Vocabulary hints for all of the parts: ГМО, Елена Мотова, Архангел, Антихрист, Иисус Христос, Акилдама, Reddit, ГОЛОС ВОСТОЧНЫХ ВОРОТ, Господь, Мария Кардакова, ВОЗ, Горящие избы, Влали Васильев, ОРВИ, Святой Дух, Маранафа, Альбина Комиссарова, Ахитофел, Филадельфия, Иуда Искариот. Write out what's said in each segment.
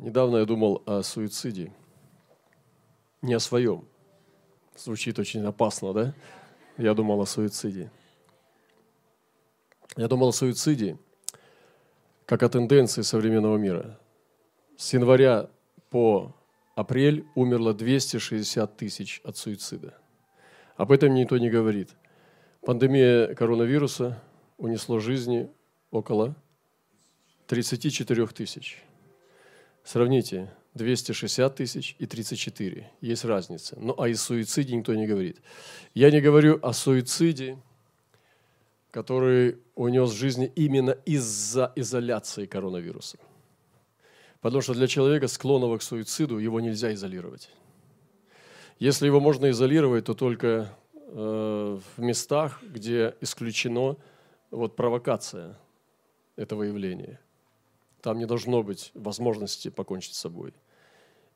Недавно я думал о суициде. Не о своем. Звучит очень опасно, да? Я думал о суициде. Я думал о суициде как о тенденции современного мира. С января по апрель умерло 260 тысяч от суицида. Об этом никто не говорит. Пандемия коронавируса унесла жизни около 34 тысяч. Сравните 260 тысяч и 34. Есть разница. Но о суициде никто не говорит. Я не говорю о суициде, который унес жизни именно из-за изоляции коронавируса. Потому что для человека, склонного к суициду, его нельзя изолировать. Если его можно изолировать, то только в местах, где исключена провокация этого явления. Там не должно быть возможности покончить с собой.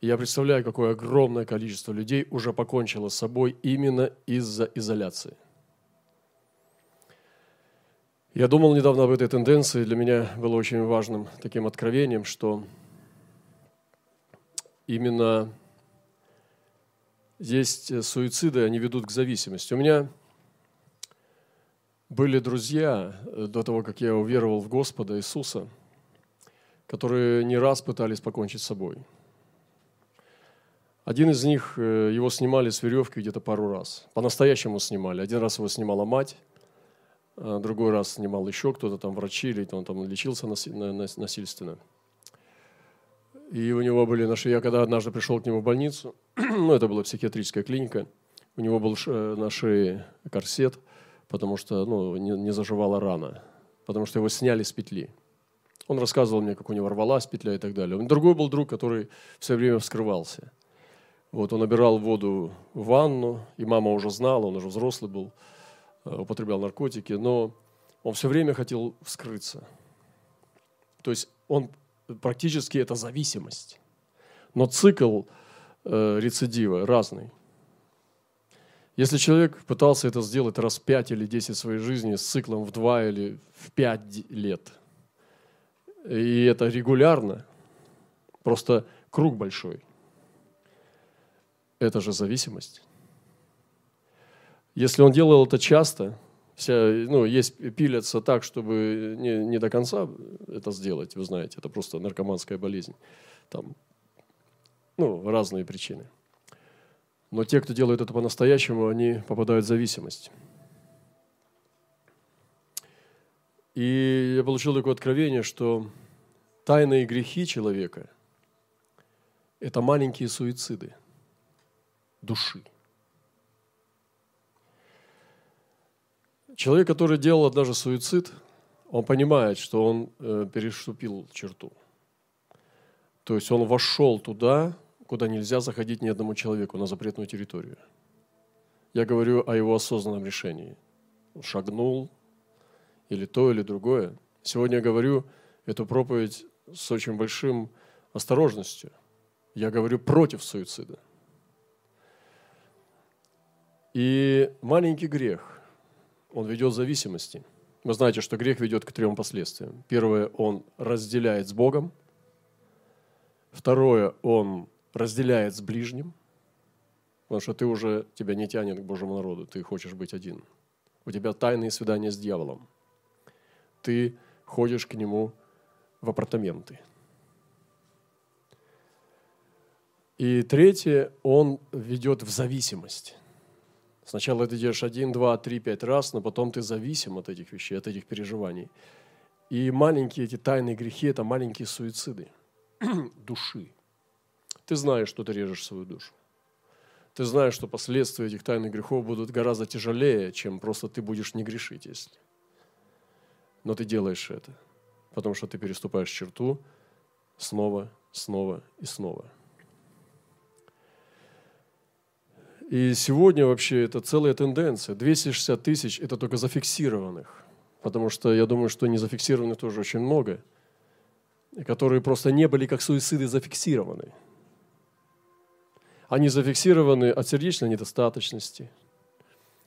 И я представляю, какое огромное количество людей уже покончило с собой именно из-за изоляции. Я думал недавно об этой тенденции. Для меня было очень важным таким откровением, что именно есть суициды, они ведут к зависимости. У меня были друзья до того, как я уверовал в Господа Иисуса, которые не раз пытались покончить с собой. Один из них, его снимали с веревки где-то пару раз. По-настоящему снимали. Один раз его снимала мать, другой раз снимал еще кто-то, там врачи, или он там лечился насильственно. И у него были на шее, я когда однажды пришел к нему в больницу, это была психиатрическая клиника, у него был на шее корсет, потому что не заживала рана, потому что его сняли с петли. Он рассказывал мне, как у него рвалась петля и так далее. Другой был друг, который все время вскрывался. Он набирал воду в ванну, и мама уже знала, он уже взрослый был, употреблял наркотики, но он все время хотел вскрыться. То есть он практически это зависимость. Но цикл рецидива разный. Если человек пытался это сделать раз в 5 или 10 своей жизни с циклом в 2 или в 5 лет, и это регулярно, просто круг большой. Это же зависимость. Если он делал это часто, пилятся так, чтобы не до конца это сделать, вы знаете, это просто наркоманская болезнь. Там, разные причины. Но те, кто делает это по-настоящему, они попадают в зависимость. И я получил такое откровение, что тайные грехи человека – это маленькие суициды души. Человек, который делал однажды суицид, он понимает, что он переступил черту. То есть он вошел туда, куда нельзя заходить ни одному человеку, на запретную территорию. Я говорю о его осознанном решении. Он шагнул, или то, или другое. Сегодня я говорю эту проповедь с очень большим осторожностью. Я говорю против суицида. И маленький грех, он ведет к зависимости. Вы знаете, что грех ведет к 3 последствиям. Первое, он разделяет с Богом. Второе, он разделяет с ближним. Потому что тебя не тянет к Божьему народу, ты хочешь быть один. У тебя тайные свидания с дьяволом. Ты ходишь к нему в апартаменты. И третье, он ведет в зависимость. Сначала ты делаешь 1, 2, 3, 5 раз, но потом ты зависим от этих вещей, от этих переживаний. И маленькие эти тайные грехи – это маленькие суициды души. Ты знаешь, что ты режешь свою душу. Ты знаешь, что последствия этих тайных грехов будут гораздо тяжелее, чем просто ты будешь не грешить, если. Но ты делаешь это, потому что ты переступаешь черту снова, снова и снова. И сегодня вообще это целая тенденция. 260 тысяч – это только зафиксированных, потому что я думаю, что незафиксированных тоже очень много, которые просто не были как суициды зафиксированы. Они зафиксированы от сердечной недостаточности,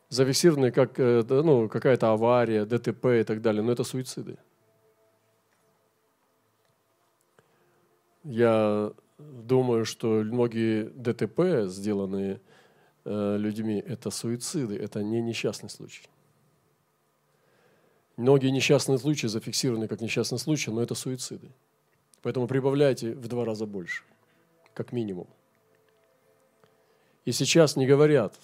зафиксированы как какая-то авария, ДТП и так далее, но это суициды. Я думаю, что многие ДТП, сделанные людьми, это суициды, это не несчастный случай. Многие несчастные случаи зафиксированы как несчастные случаи, но это суициды. Поэтому прибавляйте в 2 раза больше, как минимум. И сейчас не говорят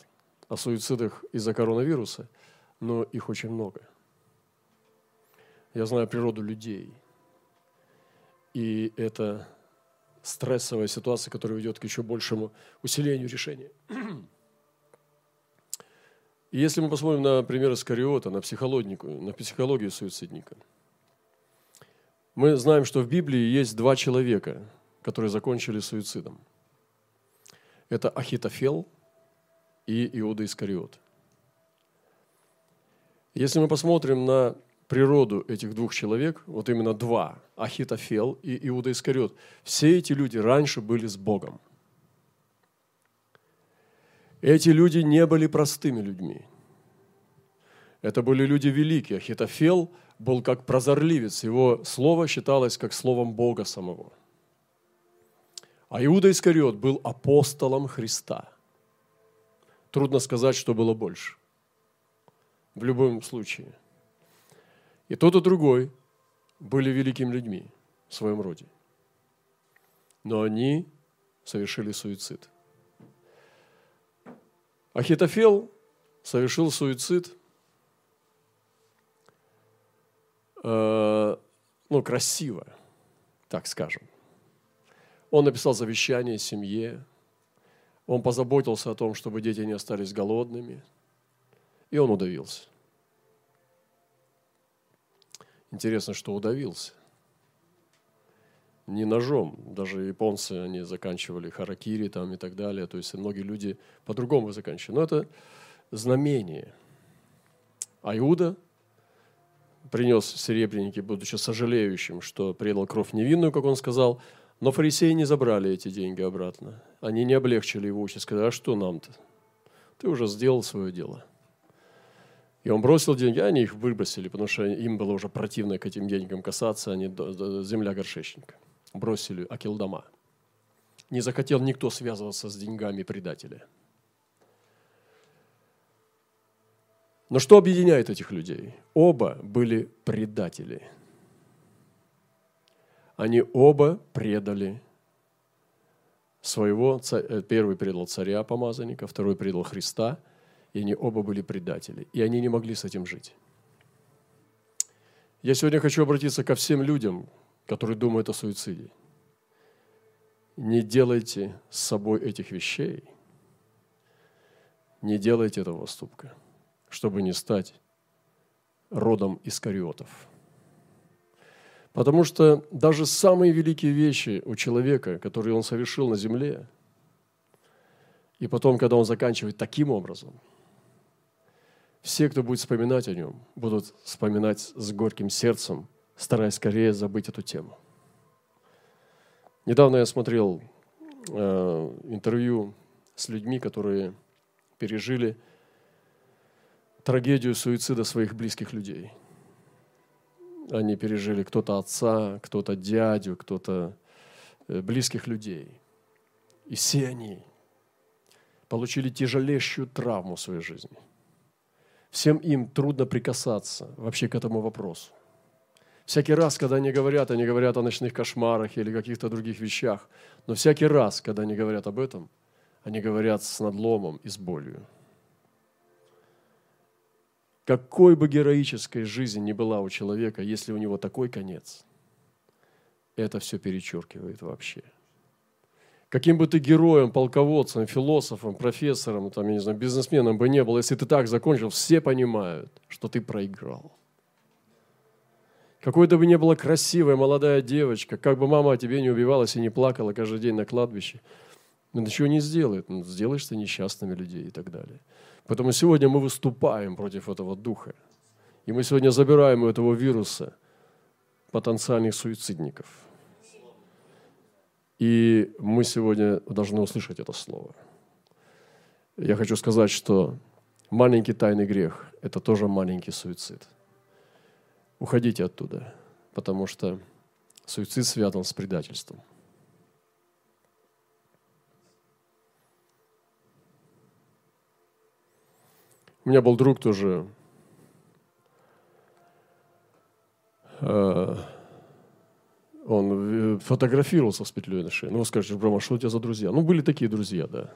о суицидах из-за коронавируса, но их очень много. Я знаю природу людей. И это стрессовая ситуация, которая ведет к еще большему усилению решения. И если мы посмотрим на пример Искариота, на психологию суицидника, мы знаем, что в Библии есть 2 человека, которые закончили суицидом. Это Ахитофел и Иуда Искариот. Если мы посмотрим на природу этих 2 человек, вот именно 2, Ахитофел и Иуда Искариот, все эти люди раньше были с Богом. Эти люди не были простыми людьми. Это были люди великие. Ахитофел был как прозорливец. Его слово считалось как словом Бога самого. А Иуда Искариот был апостолом Христа. Трудно сказать, что было больше. В любом случае. И тот, и другой были великими людьми в своем роде. Но они совершили суицид. Ахитофел совершил суицид, красиво, так скажем. Он написал завещание семье, он позаботился о том, чтобы дети не остались голодными, и он удавился. Интересно, что удавился. Не ножом. Даже японцы, они заканчивали харакири там и так далее. То есть многие люди по-другому заканчивали. Но это знамение. А Иуда принес серебряники, будучи сожалеющим, что предал кровь невинную, как он сказал. Но фарисеи не забрали эти деньги обратно. Они не облегчили его участь. Сказали, а что нам-то? Ты уже сделал свое дело. И он бросил деньги, они их выбросили, потому что им было уже противно к этим деньгам касаться, они земля горшечника. Бросили акилдама. Не захотел никто связываться с деньгами предателя. Но что объединяет этих людей? Оба были предатели. Они оба предали своего царя. Первый предал царя помазанника, второй предал Христа. И они оба были предатели. И они не могли с этим жить. Я сегодня хочу обратиться ко всем людям, которые думают о суициде. Не делайте с собой этих вещей. Не делайте этого поступка, чтобы не стать родом Искариотов. Потому что даже самые великие вещи у человека, которые он совершил на земле, и потом, когда он заканчивает таким образом, все, кто будет вспоминать о нем, будут вспоминать с горьким сердцем, стараясь скорее забыть эту тему. Недавно я смотрел интервью с людьми, которые пережили трагедию суицида своих близких людей. Они пережили кто-то отца, кто-то дядю, кто-то близких людей. И все они получили тяжелейшую травму в своей жизни. Всем им трудно прикасаться вообще к этому вопросу. Всякий раз, когда они говорят о ночных кошмарах или каких-то других вещах, но всякий раз, когда они говорят об этом, они говорят с надломом и с болью. Какой бы героической жизни ни была у человека, если у него такой конец, это все перечеркивает вообще. Каким бы ты героем, полководцем, философом, профессором, там, я не знаю, бизнесменом бы не был, если ты так закончил, все понимают, что ты проиграл. Какой-то бы ни была красивая молодая девочка, как бы мама о тебе не убивалась и не плакала каждый день на кладбище, ничего не сделает, сделаешь ты несчастными людей и так далее. Поэтому сегодня мы выступаем против этого духа. И мы сегодня забираем у этого вируса потенциальных суицидников. И мы сегодня должны услышать это слово. Я хочу сказать, что маленький тайный грех – это тоже маленький суицид. Уходите оттуда, потому что суицид связан с предательством. У меня был друг тоже, он фотографировался с петлей на шее. Ну, вы скажете, Брама, что у тебя за друзья? Ну, были такие друзья, да.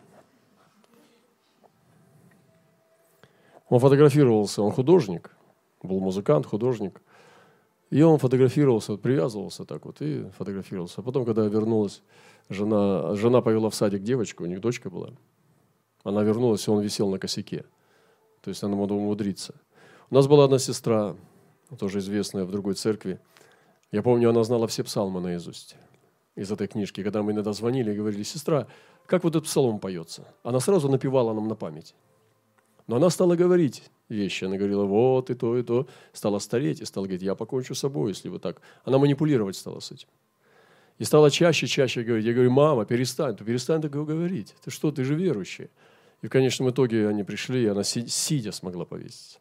Он фотографировался, он художник, был музыкант, художник. И он фотографировался, привязывался так вот и фотографировался. А потом, когда вернулась жена повела в садик девочку, у них дочка была. Она вернулась, и он висел на косяке. То есть она могла умудриться. У нас была одна сестра, тоже известная в другой церкви. Я помню, она знала все псалмы наизусть из этой книжки. Когда мы иногда звонили и говорили, сестра, как вот этот псалом поется? Она сразу напевала нам на память. Но она стала говорить вещи. Она говорила, вот и то, и то. Стала стареть и стала говорить, я покончу с собой, если вы так. Она манипулировать стала с этим. И стала чаще говорить. Я говорю, мама, перестань так говорить. Ты что, ты же верующий. И в конечном итоге они пришли, и она сидя смогла повеситься.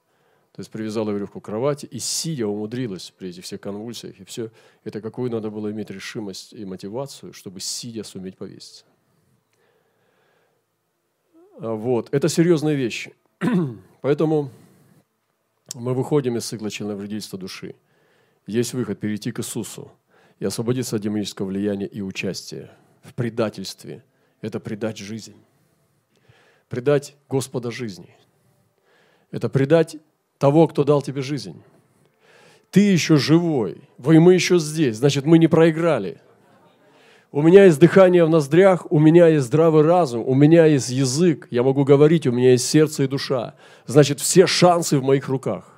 То есть привязала веревку к кровати и сидя умудрилась при этих всех конвульсиях. И все это какую надо было иметь решимость и мотивацию, чтобы сидя суметь повеситься. Вот. Это серьезные вещи. Поэтому мы выходим из цикла членовредительства души. Есть выход перейти к Иисусу и освободиться от демонического влияния и участия в предательстве. Это предать жизнь. Предать Господа жизни. Это предать того, кто дал тебе жизнь. Ты еще живой, мы еще здесь, значит, мы не проиграли. У меня есть дыхание в ноздрях, у меня есть здравый разум, у меня есть язык, я могу говорить, у меня есть сердце и душа. Значит, все шансы в моих руках.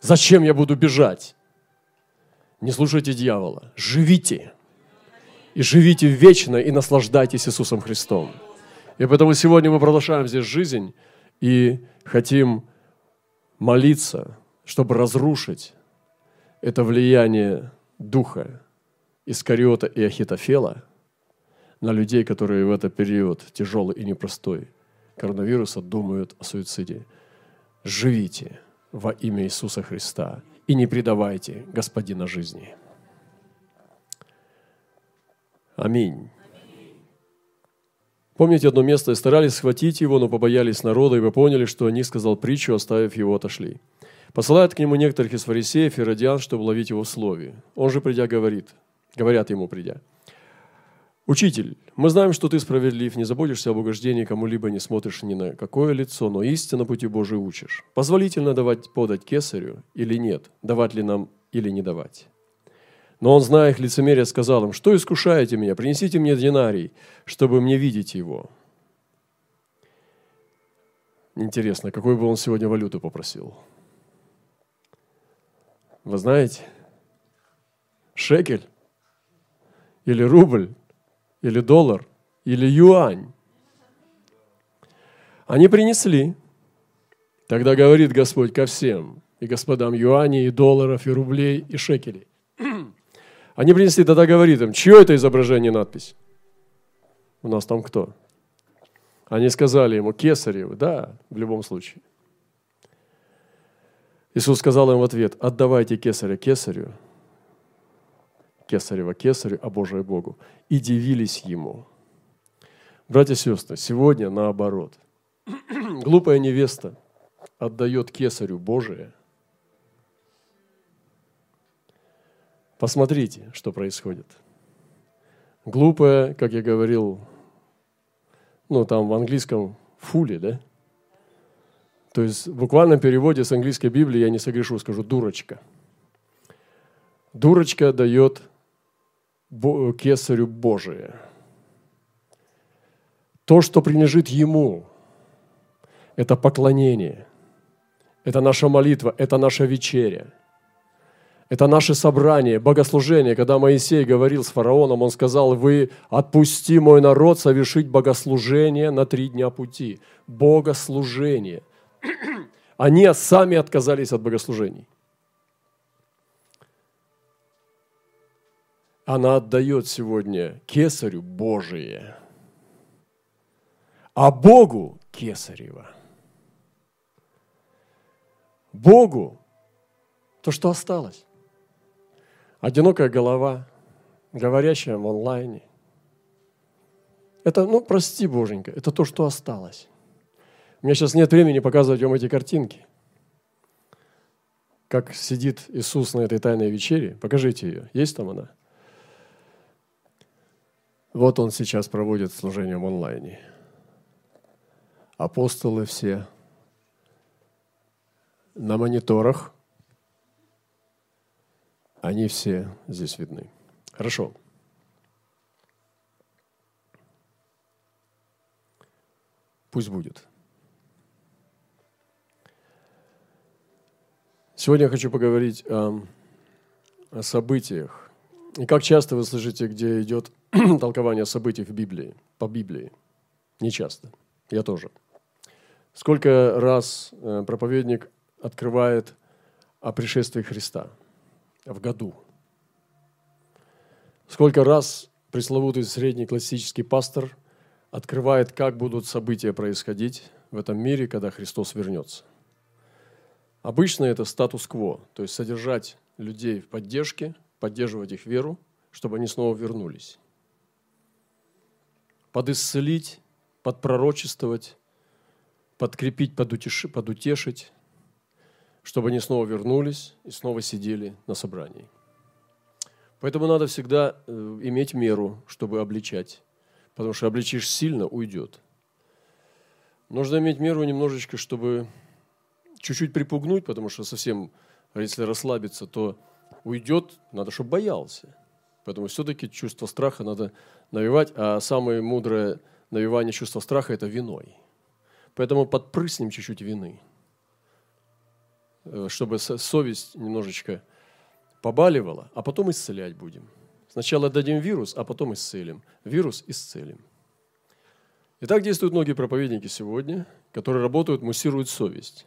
Зачем я буду бежать? Не слушайте дьявола. Живите. И живите вечно, и наслаждайтесь Иисусом Христом. И поэтому сегодня мы продолжаем здесь жизнь и хотим молиться, чтобы разрушить это влияние Духа Искариота и Ахитофела на людей, которые в этот период тяжелый и непростой коронавируса думают о суициде. Живите во имя Иисуса Христа и не предавайте Господина жизни. Аминь. Помните одно место, и старались схватить его, но побоялись народа, и вы поняли, что они, сказал притчу, оставив его, отошли. Посылают к нему некоторых из фарисеев и иродиан, чтобы ловить его в слове. Он же, придя, говорят ему, «Учитель, мы знаем, что ты справедлив, не заботишься об угождении кому-либо, не смотришь ни на какое лицо, но истинно пути Божий учишь. Позволительно подать кесарю или нет, давать ли нам или не давать?» Но он, зная их лицемерие, сказал им, «Что искушаете меня? Принесите мне динарий, чтобы мне видеть его». Интересно, какой бы он сегодня валюту попросил? Вы знаете? Шекель? Или рубль? Или доллар? Или юань? Они принесли. Тогда говорит Господь ко всем, и господам юаней, и долларов, и рублей, и шекелей. Они принесли, тогда говорит им, чье это изображение и надпись? У нас там кто? Они сказали ему, кесаревы, да, в любом случае. Иисус сказал им в ответ, отдавайте кесаря кесарю, кесарева кесарю, а Божие Богу. И дивились ему. Братья и сестры, сегодня наоборот. Глупая невеста отдает кесарю Божие. Посмотрите, что происходит. Глупая, как я говорил, там в английском фули, да? То есть в буквальном переводе с английской Библии я не согрешу, скажу дурочка. Дурочка дает кесарю Божие. То, что принадлежит ему, это поклонение, это наша молитва, это наша вечеря. Это наше собрание, богослужение. Когда Моисей говорил с фараоном, он сказал, «Вы отпусти мой народ совершить богослужение на 3 дня пути». Богослужение. Они сами отказались от богослужений. Она отдает сегодня кесарю Божие, а Богу кесарево. Богу то, что осталось. Одинокая голова, говорящая в онлайне. Это, прости, Боженька, это то, что осталось. У меня сейчас нет времени показывать вам эти картинки. Как сидит Иисус на этой тайной вечере. Покажите ее. Есть там она? Вот он сейчас проводит служение в онлайне. Апостолы все на мониторах. Они все здесь видны. Хорошо. Пусть будет. Сегодня я хочу поговорить о событиях. И как часто вы слышите, где идет толкование событий в Библии, по Библии? Не часто. Я тоже. Сколько раз проповедник открывает о пришествии Христа в году? Сколько раз пресловутый средний классический пастор открывает, как будут события происходить в этом мире, когда Христос вернется? Обычно это статус-кво, то есть содержать людей в поддержке, поддерживать их веру, чтобы они снова вернулись. Подисцелить, подпророчествовать, подкрепить, подутешить, чтобы они снова вернулись и снова сидели на собрании. Поэтому надо всегда иметь меру, чтобы обличать, потому что обличишь сильно – уйдет. Нужно иметь меру немножечко, чтобы чуть-чуть припугнуть, потому что совсем, если расслабиться, то уйдет, надо, чтобы боялся. Поэтому все-таки чувство страха надо навевать, а самое мудрое навевание чувства страха – это виной. Поэтому подпрыснем чуть-чуть вины, чтобы совесть немножечко побаливала, а потом исцелять будем. Сначала дадим вирус, а потом исцелим. Вирус исцелим. И так действуют многие проповедники сегодня, которые работают, муссируют совесть.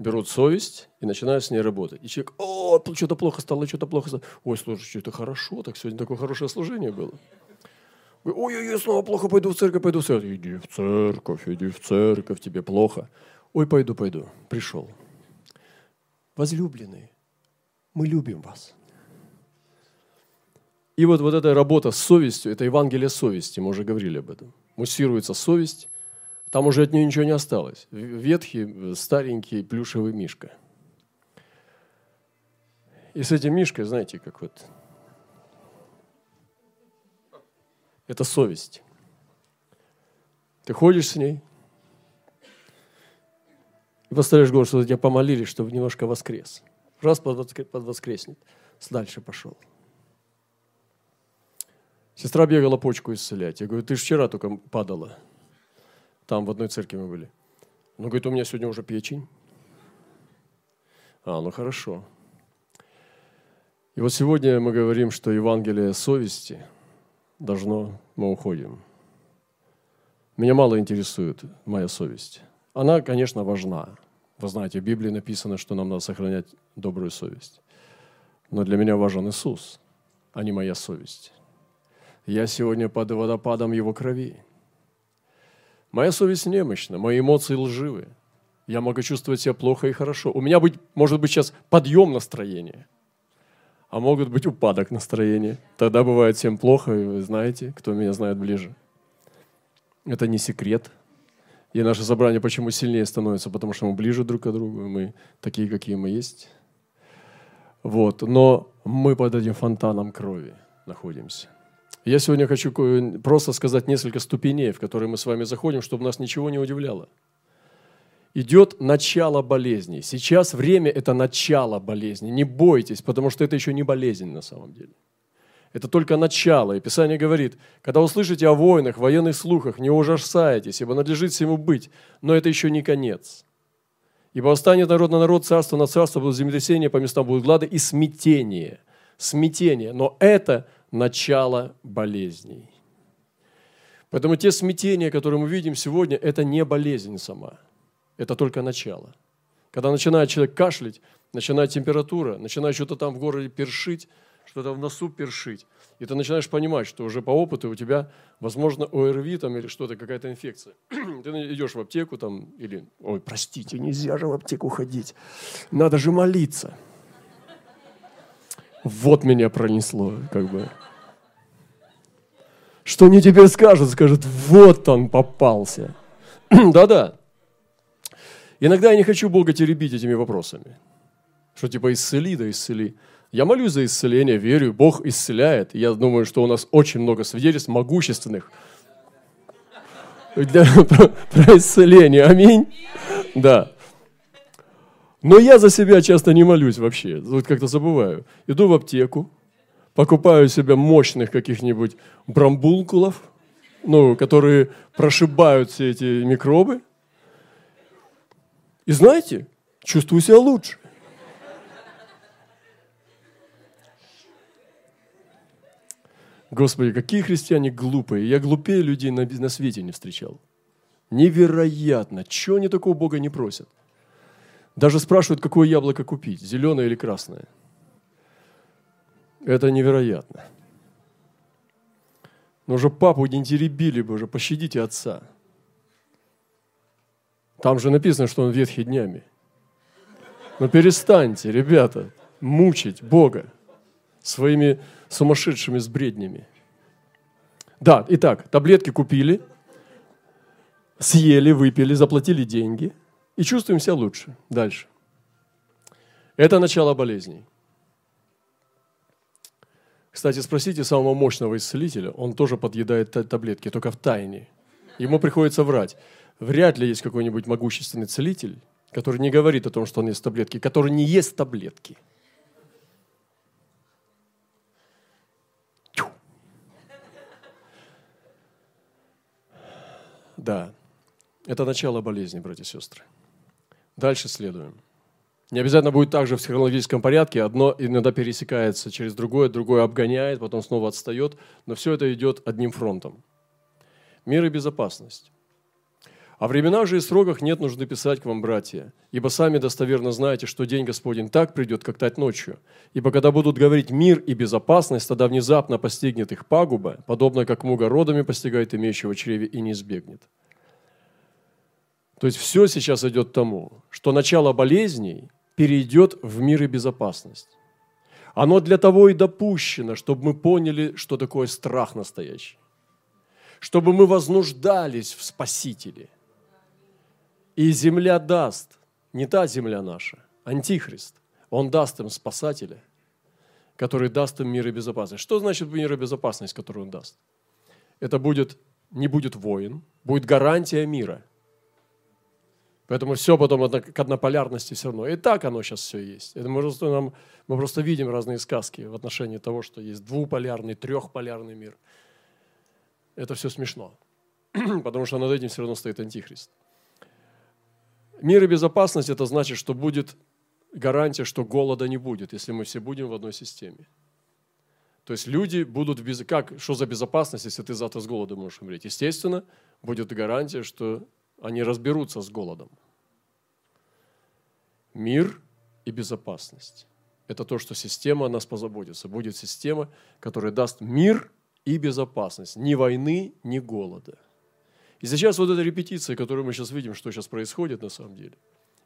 Берут совесть и начинают с ней работать. И человек: о, что-то плохо стало, что-то плохо стало. Ой, слушай, что-то хорошо, так сегодня такое хорошее служение было. Ой-ой-ой, снова плохо, пойду в церковь, пойду в церковь. Иди в церковь, тебе плохо. Ой, пойду, пришел. Возлюбленные, мы любим вас. И вот эта работа с совестью, это Евангелие совести, мы уже говорили об этом. Муссируется совесть, там уже от нее ничего не осталось. Ветхий, старенький, плюшевый мишка. И с этим мишкой, знаете, как вот... Это совесть. Ты ходишь с ней и поставишь голову, что тебя помолили, чтобы немножко воскрес. Раз подвоскреснет, дальше пошел. Сестра бегала почку исцелять. Я говорю: ты же вчера только падала. Там в одной церкви мы были. Она говорит: у меня сегодня уже печень. А, ну хорошо. И вот сегодня мы говорим, что Евангелие совести должно, мы уходим. Меня мало интересует моя совесть. Она, конечно, важна. Вы знаете, в Библии написано, что нам надо сохранять добрую совесть. Но для меня важен Иисус, а не моя совесть. Я сегодня под водопадом Его крови. Моя совесть немощна, мои эмоции лживы. Я могу чувствовать себя плохо и хорошо. У меня может быть сейчас подъем настроения, а могут быть упадок настроения. Тогда бывает всем плохо, и вы знаете, кто меня знает ближе. Это не секрет. И наше собрание почему сильнее становится? Потому что мы ближе друг к другу, мы такие, какие мы есть. Вот. Но мы под этим фонтаном крови находимся. Я сегодня хочу просто сказать несколько ступеней, в которые мы с вами заходим, чтобы нас ничего не удивляло. Идет начало болезни. Сейчас время – это начало болезни. Не бойтесь, потому что это еще не болезнь на самом деле. Это только начало. И Писание говорит: когда услышите о войнах, военных слухах, не ужасайтесь, ибо надлежит всему быть. Но это еще не конец. Ибо восстанет народ на народ, царство на царство, будут землетрясения, по местам будут глады и смятение. Смятение. Но это начало болезней. Поэтому те смятения, которые мы видим сегодня, это не болезнь сама. Это только начало. Когда начинает человек кашлять, начинает температура, начинает что-то там в горле першить, что-то в носу першить, и ты начинаешь понимать, что уже по опыту у тебя, возможно, ОРВИ там, или что-то, какая-то инфекция. Ты идешь в аптеку там, или: ой, простите, нельзя же в аптеку ходить, надо же молиться. Вот меня пронесло, как бы. Что они тебе скажут? Скажут: вот он попался. Да-да. Иногда я не хочу Бога теребить этими вопросами. Что типа исцели, да исцели. Я молюсь за исцеление, верю, Бог исцеляет. Я думаю, что у нас очень много свидетельств могущественных про исцеление. Аминь. Да. Но я за себя часто не молюсь вообще. Вот как-то забываю. Иду в аптеку, покупаю себе мощных каких-нибудь брамбулкулов, которые прошибают все эти микробы. И знаете, чувствую себя лучше. Господи, какие христиане глупые. Я глупее людей на свете не встречал. Невероятно. Чего они такого Бога не просят? Даже спрашивают, какое яблоко купить, зеленое или красное. Это невероятно. Но уже папу не теребили бы, уже пощадите отца. Там же написано, что он ветхий днями. Но перестаньте, ребята, мучить Бога своими сумасшедшими сбреднями. Да, итак, таблетки купили, съели, выпили, заплатили деньги и чувствуем себя лучше. Дальше. Это начало болезней. Кстати, спросите самого мощного исцелителя, он тоже подъедает таблетки, только в тайне. Ему приходится врать. Вряд ли есть какой-нибудь могущественный целитель, который не говорит о том, что он ест таблетки, который не ест таблетки. Тьфу. Да, это начало болезни, братья и сестры. Дальше следуем. Не обязательно будет так же в психологическом порядке. Одно иногда пересекается через другое, другое обгоняет, потом снова отстает. Но все это идет одним фронтом. Мир и безопасность. «О временах же и сроках нет нужды писать к вам, братья, ибо сами достоверно знаете, что день Господень так придет, как тать ночью. Ибо когда будут говорить мир и безопасность, тогда внезапно постигнет их пагуба, подобно как муга родами постигает имеющего чреве и не избегнет». То есть все сейчас идет к тому, что начало болезней перейдет в мир и безопасность. Оно для того и допущено, чтобы мы поняли, что такое страх настоящий. Чтобы мы вознуждались в Спасителе. И земля даст, не та земля наша, Антихрист, он даст им Спасателя, который даст им мир и безопасность. Что значит мир и безопасность, которую он даст? Это не будет войн, будет гарантия мира. Поэтому все потом к однополярности все равно. И так оно сейчас все есть. Это мы просто видим разные сказки в отношении того, что есть двуполярный, трехполярный мир. Это все смешно, потому что над этим все равно стоит Антихрист. Мир и безопасность – это значит, что будет гарантия, что голода не будет, если мы все будем в одной системе. То есть люди будут… Что за безопасность, если ты завтра с голодом можешь умереть? Естественно, будет гарантия, что они разберутся с голодом. Мир и безопасность – это то, что система о нас позаботится. Будет система, которая даст мир и безопасность. Ни войны, ни голода. И сейчас вот эта репетиция, которую мы сейчас видим, что сейчас происходит на самом деле.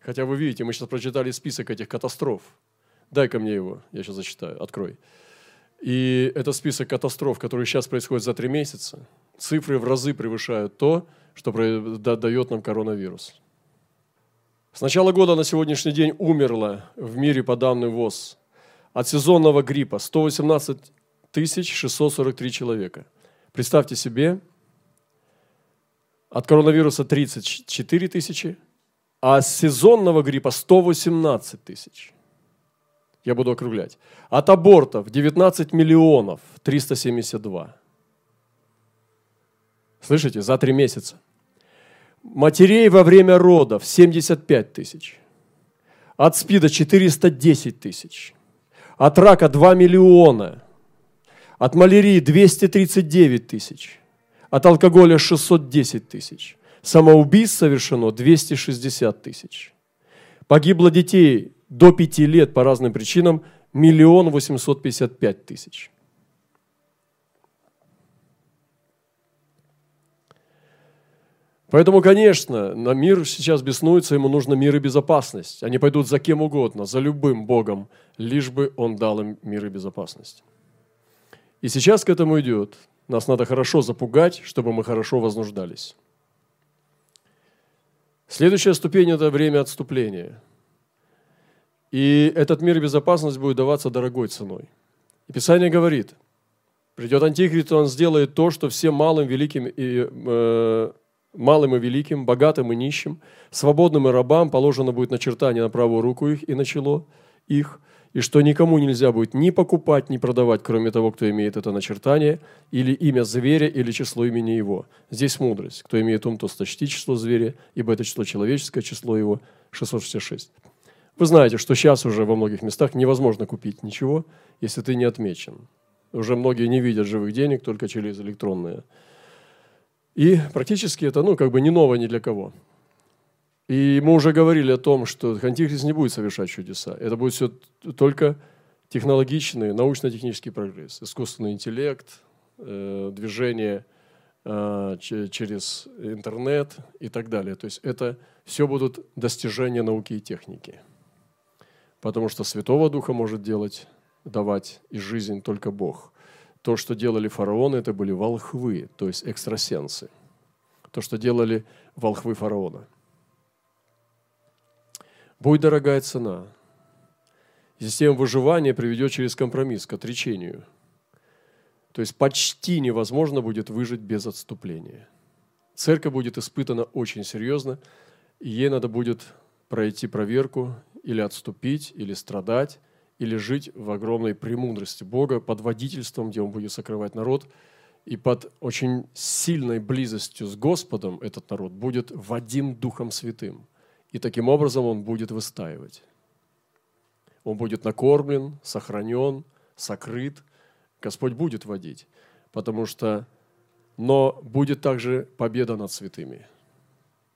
Хотя вы видите, мы сейчас прочитали список этих катастроф. Дай-ка мне его, я сейчас зачитаю, открой. И это список катастроф, которые сейчас происходят за 3 месяца. Цифры в разы превышают то, что дает нам коронавирус. С начала года на сегодняшний день умерло в мире, по данным ВОЗ, от сезонного гриппа 118 643 человека. Представьте себе, от коронавируса 34 тысячи, а от сезонного гриппа 118 тысяч. Я буду округлять. От абортов 19 миллионов 372. Слышите, за 3 месяца. Матерей во время родов 75 тысяч. От СПИДа 410 тысяч. От рака 2 миллиона. От малярии 239 тысяч, от алкоголя 610 тысяч, самоубийств совершено 260 тысяч. Погибло детей до 5 лет по разным причинам 1 855 тысяч. Поэтому, конечно, на мир сейчас беснуется, ему нужно мир и безопасность. Они пойдут за кем угодно, за любым богом, лишь бы он дал им мир и безопасность. И сейчас к этому идет. Нас надо хорошо запугать, чтобы мы хорошо вознуждались. Следующая ступень – это время отступления. И этот мир и безопасность будет даваться дорогой ценой. И Писание говорит, придет Антихрист, он сделает то, что всем малым и великим, богатым и нищим, свободным и рабам положено будет начертание на правую руку их и на чело их, и что никому нельзя будет ни покупать, ни продавать, кроме того, кто имеет это начертание, или имя зверя, или число имени его. Здесь мудрость. Кто имеет ум, то сочти число зверя, ибо это число человеческое, число его 666. Вы знаете, что сейчас уже во многих местах невозможно купить ничего, если ты не отмечен. Уже многие не видят живых денег, только через электронные. И практически это, не ново ни для кого. И мы уже говорили о том, что Антихрист не будет совершать чудеса. Это будет все только технологичный, научно-технический прогресс, искусственный интеллект, движение через интернет и так далее. То есть это все будут достижения науки и техники. Потому что Святого Духа может давать и жизнь только Бог. То, что делали фараоны, это были волхвы, то есть экстрасенсы. То, что делали волхвы фараона. Будет дорогая цена. Система выживания приведет через компромисс к отречению. То есть почти невозможно будет выжить без отступления. Церковь будет испытана очень серьезно, и ей надо будет пройти проверку, или отступить, или страдать, или жить в огромной премудрости Бога под водительством, где Он будет сокрывать народ, и под очень сильной близостью с Господом этот народ будет водим Духом Святым. И таким образом он будет выстаивать. Он будет накормлен, сохранен, сокрыт. Господь будет водить, но будет также победа над святыми.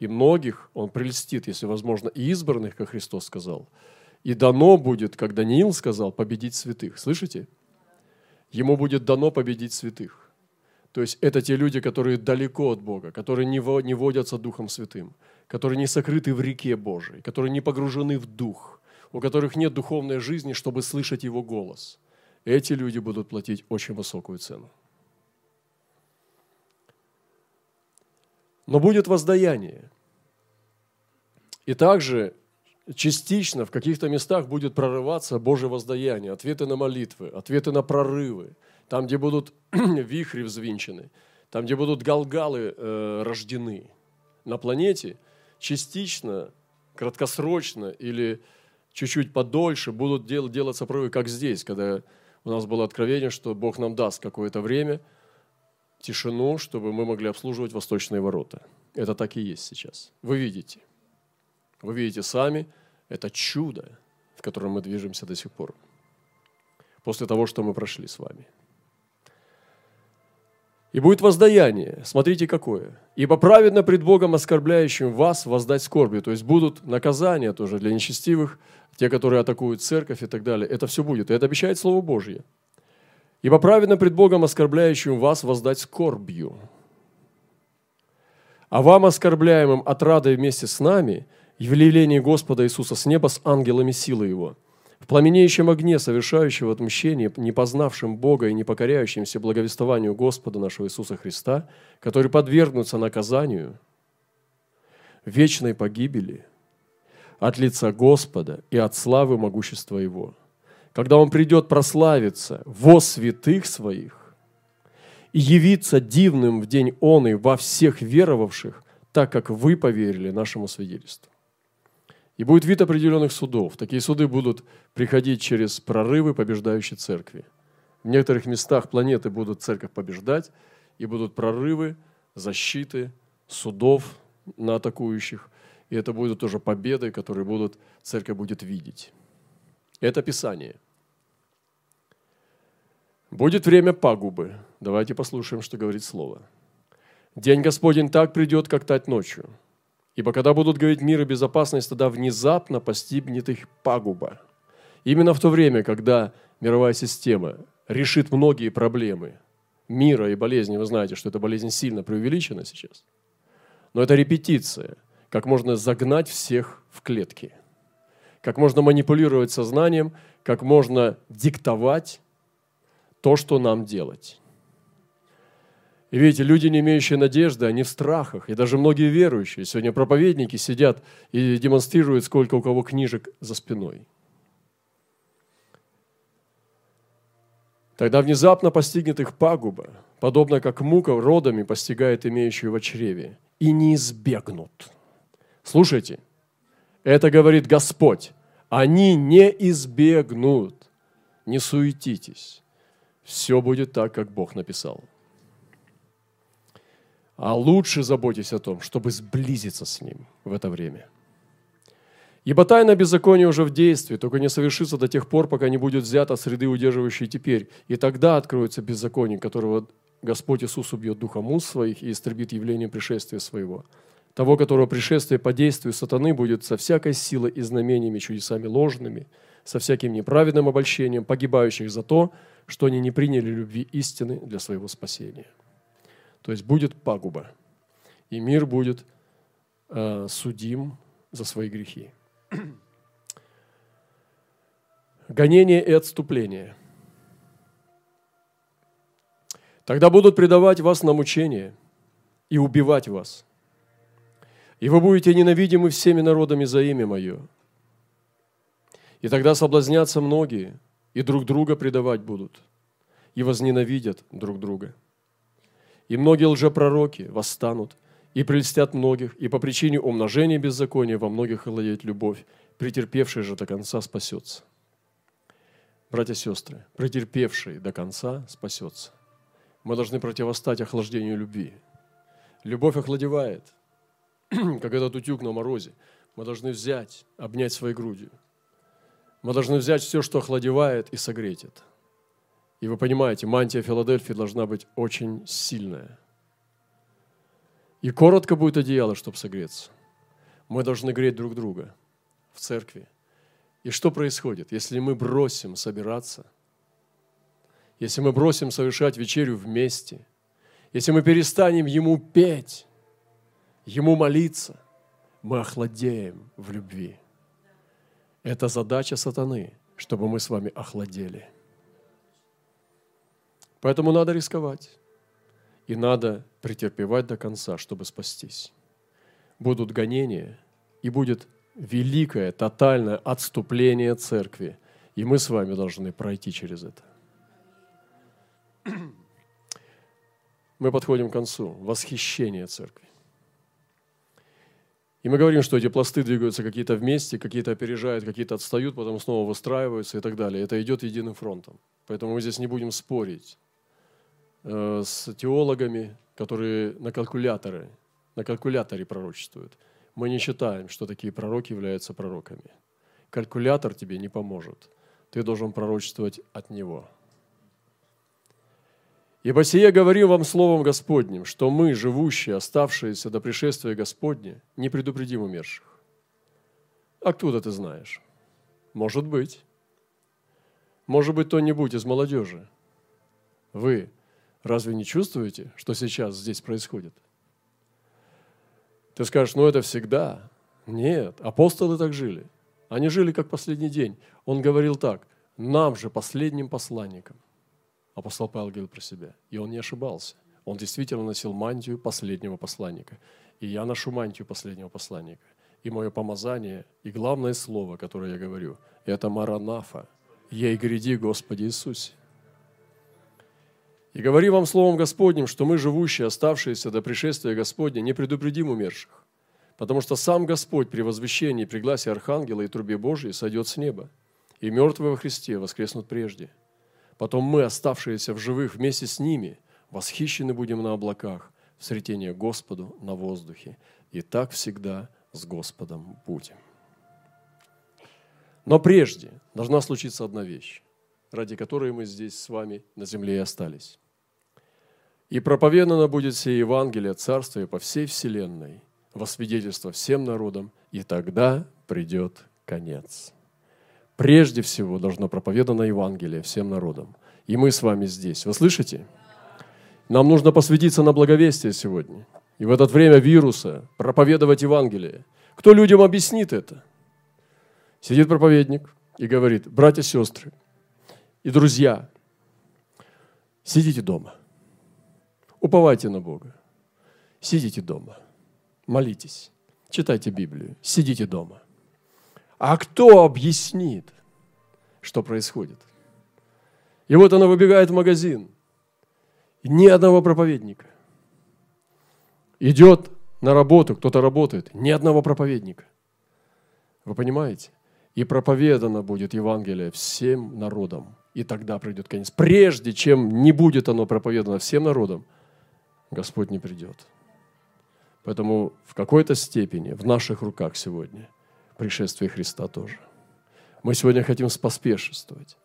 И многих он прельстит, если возможно, и избранных, как Христос сказал. И дано будет, как Даниил сказал, победить святых. Слышите? Ему будет дано победить святых. То есть это те люди, которые далеко от Бога, которые не водятся Духом Святым, которые не сокрыты в реке Божией, которые не погружены в Дух, у которых нет духовной жизни, чтобы слышать Его голос. Эти люди будут платить очень высокую цену. Но будет воздаяние. И также частично в каких-то местах будет прорываться Божье воздаяние, ответы на молитвы, ответы на прорывы, там, где будут вихри взвинчены, там, где будут галгалы рождены. На планете частично, краткосрочно или чуть-чуть подольше будут делаться прорывы, как здесь, когда у нас было откровение, что Бог нам даст какое-то время, тишину, чтобы мы могли обслуживать восточные ворота. Это так и есть сейчас. Вы видите сами, это чудо, в котором мы движемся до сих пор, после того, что мы прошли с вами. И будет воздаяние. Смотрите, какое. «Ибо праведно пред Богом оскорбляющим вас воздать скорби». То есть будут наказания тоже для нечестивых, те, которые атакуют церковь и так далее. Это все будет. И это обещает Слово Божье. «Ибо праведно пред Богом оскорбляющим вас воздать скорбью. А вам, оскорбляемым от рады вместе с нами, явление Господа Иисуса с неба с ангелами силы Его». В пламенеющем огне, совершающего отмщение, не познавшим Бога и не покоряющимся благовествованию Господа нашего Иисуса Христа, которые подвергнутся наказанию, вечной погибели от лица Господа и от славы могущества Его, когда Он придет прославиться во святых Своих и явиться дивным в день Он и во всех веровавших, так как вы поверили нашему свидетельству. И будет вид определенных судов. Такие суды будут приходить через прорывы побеждающей церкви. В некоторых местах планеты будут церковь побеждать, и будут прорывы, защиты, судов на атакующих. И это будут тоже победы, которые церковь будет видеть. Это Писание. Будет время пагубы. Давайте послушаем, что говорит Слово. «День Господень так придет, как тать ночью. Ибо когда будут говорить мир и безопасность, тогда внезапно постигнет их пагуба. Именно в то время, когда мировая система решит многие проблемы мира и болезни, вы знаете, что эта болезнь сильно преувеличена сейчас, но это репетиция, как можно загнать всех в клетки, как можно манипулировать сознанием, как можно диктовать то, что нам делать. И видите, люди, не имеющие надежды, они в страхах. И даже многие верующие, сегодня проповедники сидят и демонстрируют, сколько у кого книжек за спиной. Тогда внезапно постигнет их пагуба, подобно как мука родами постигает имеющую во чреве, и не избегнут. Слушайте, это говорит Господь. Они не избегнут. Не суетитесь. Все будет так, как Бог написал. А лучше заботьтесь о том, чтобы сблизиться с Ним в это время. Ибо тайна беззакония уже в действии, только не совершится до тех пор, пока не будет взята среды, удерживающей теперь. И тогда откроется беззаконие, которого Господь Иисус убьет духом уст своих и истребит явление пришествия своего. Того, которого пришествие по действию сатаны будет со всякой силой и знамениями, чудесами ложными, со всяким неправедным обольщением, погибающих за то, что они не приняли любви истины для своего спасения. То есть будет пагуба, и мир будет судим за свои грехи. Гонение и отступление. Тогда будут предавать вас на мучение и убивать вас. И вы будете ненавидимы всеми народами за имя Мое. И тогда соблазнятся многие, и друг друга предавать будут, и возненавидят друг друга. И многие лжепророки восстанут, и прельстят многих, и по причине умножения беззакония во многих холодеет любовь, претерпевший же до конца спасется. Братья и сестры, претерпевший до конца спасется. Мы должны противостать охлаждению любви. Любовь охладевает, как этот утюг на морозе. Мы должны взять, обнять своей грудью. Мы должны взять все, что охладевает, и согреть это. И вы понимаете, мантия Филадельфии должна быть очень сильная. И коротко будет одеяло, чтобы согреться. Мы должны греть друг друга в церкви. И что происходит, если мы бросим собираться, если мы бросим совершать вечерю вместе, если мы перестанем Ему петь, Ему молиться, мы охладеем в любви. Это задача сатаны, чтобы мы с вами охладели. Поэтому надо рисковать. И надо претерпевать до конца, чтобы спастись. Будут гонения, и будет великое, тотальное отступление церкви. И мы с вами должны пройти через это. Мы подходим к концу. Восхищение церкви. И мы говорим, что эти пласты двигаются какие-то вместе, какие-то опережают, какие-то отстают, потом снова выстраиваются и так далее. Это идет единым фронтом. Поэтому мы здесь не будем спорить с теологами, которые на калькуляторе пророчествуют. Мы не считаем, что такие пророки являются пророками. Калькулятор тебе не поможет. Ты должен пророчествовать от него. «Ибо сие говорил вам словом Господним, что мы, живущие, оставшиеся до пришествия Господня, не предупредим умерших». Откуда ты знаешь? Может быть, кто-нибудь из молодежи. Вы разве не чувствуете, что сейчас здесь происходит? Ты скажешь, это всегда. Нет, апостолы так жили. Они жили как последний день. Он говорил так: нам же, последним посланникам. Апостол Павел говорил про себя. И он не ошибался. Он действительно носил мантию последнего посланника. И я ношу мантию последнего посланника. И мое помазание, и главное слово, которое я говорю, это Маранафа. «Ей гряди, Господи Иисусе». «И говори вам словом Господним, что мы, живущие, оставшиеся до пришествия Господня, не предупредим умерших, потому что сам Господь при возвещении и пригласе Архангела и трубе Божьей сойдет с неба, и мертвые во Христе воскреснут прежде. Потом мы, оставшиеся в живых вместе с ними, восхищены будем на облаках, в сретение Господу на воздухе, и так всегда с Господом будем». Но прежде должна случиться одна вещь, ради которой мы здесь с вами на земле и остались. «И проповедано будет сие Евангелие Царствия по всей вселенной, во свидетельство всем народам, и тогда придет конец». Прежде всего должно проповедано Евангелие всем народам. И мы с вами здесь. Вы слышите? Нам нужно посвятиться на благовестие сегодня. И в это время вируса проповедовать Евангелие. Кто людям объяснит это? Сидит проповедник и говорит: братья, сестры и друзья, сидите дома. Уповайте на Бога. Сидите дома. Молитесь. Читайте Библию. Сидите дома. А кто объяснит, что происходит? И вот она выбегает в магазин. Ни одного проповедника. Идет на работу, кто-то работает. Ни одного проповедника. Вы понимаете? И проповедано будет Евангелие всем народам. И тогда придет конец. Прежде чем не будет оно проповедано всем народам, Господь не придет. Поэтому в какой-то степени в наших руках сегодня пришествие Христа тоже. Мы сегодня хотим поспешествовать.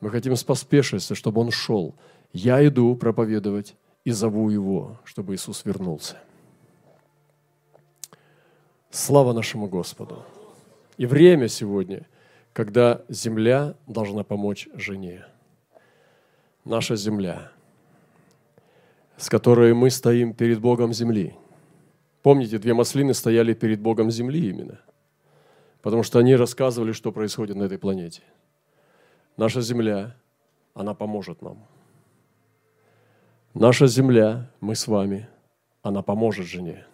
Мы хотим поспешествовать, чтобы Он шел. Я иду проповедовать и зову Его, чтобы Иисус вернулся. Слава нашему Господу! И время сегодня, когда земля должна помочь жене. Наша земля, с которой мы стоим перед Богом земли. Помните, две маслины стояли перед Богом земли именно, потому что они рассказывали, что происходит на этой планете. Наша земля, она поможет нам. Наша земля, мы с вами, она поможет жене.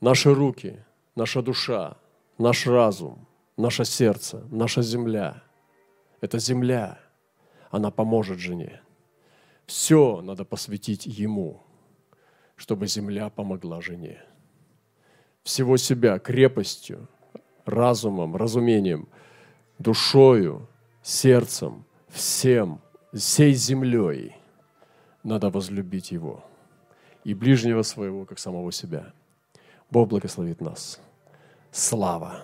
Наши руки, наша душа, наш разум, наше сердце, наша земля. Эта земля, она поможет жене. Все надо посвятить Ему, чтобы земля помогла жене. Всего себя крепостью, разумом, разумением, душою, сердцем, всем, всей землей надо возлюбить Его и ближнего своего, как самого себя. Бог благословит нас. Слава!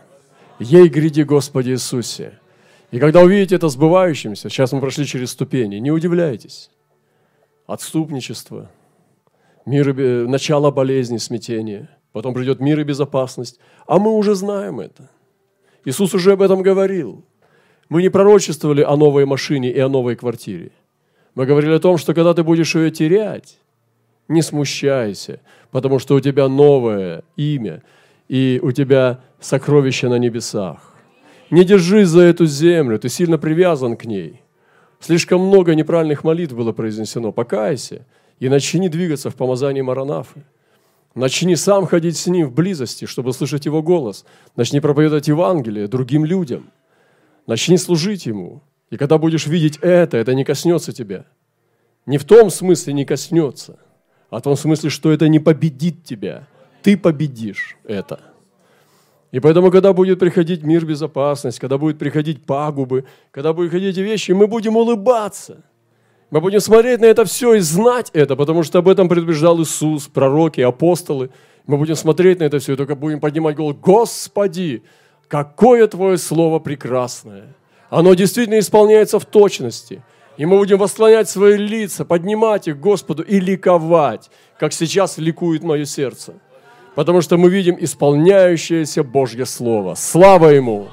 Ей гряди, Господи Иисусе! И когда увидите это сбывающимся, сейчас мы прошли через ступени, не удивляйтесь. Отступничество, мир и, начало болезни, смятения, потом придет мир и безопасность. А мы уже знаем это. Иисус уже об этом говорил. Мы не пророчествовали о новой машине и о новой квартире. Мы говорили о том, что когда ты будешь ее терять, не смущайся, потому что у тебя новое имя, и у тебя сокровище на небесах. Не держись за эту землю, ты сильно привязан к ней. Слишком много неправильных молитв было произнесено. Покайся и начни двигаться в помазании Маранафы. Начни сам ходить с Ним в близости, чтобы слышать Его голос. Начни проповедовать Евангелие другим людям. Начни служить Ему. И когда будешь видеть это не коснется тебя. Не в том смысле не коснется, а в том смысле, что это не победит тебя. Ты победишь это. И поэтому, когда будет приходить мир, безопасность, когда будут приходить пагубы, когда будут приходить эти вещи, мы будем улыбаться. Мы будем смотреть на это все и знать это, потому что об этом предупреждал Иисус, пророки, апостолы. Мы будем смотреть на это все и только будем поднимать голову. Господи, какое Твое слово прекрасное! Оно действительно исполняется в точности. И мы будем восклонять свои лица, поднимать их к Господу и ликовать, как сейчас ликует мое сердце. Потому что мы видим исполняющееся Божье Слово. Слава Ему!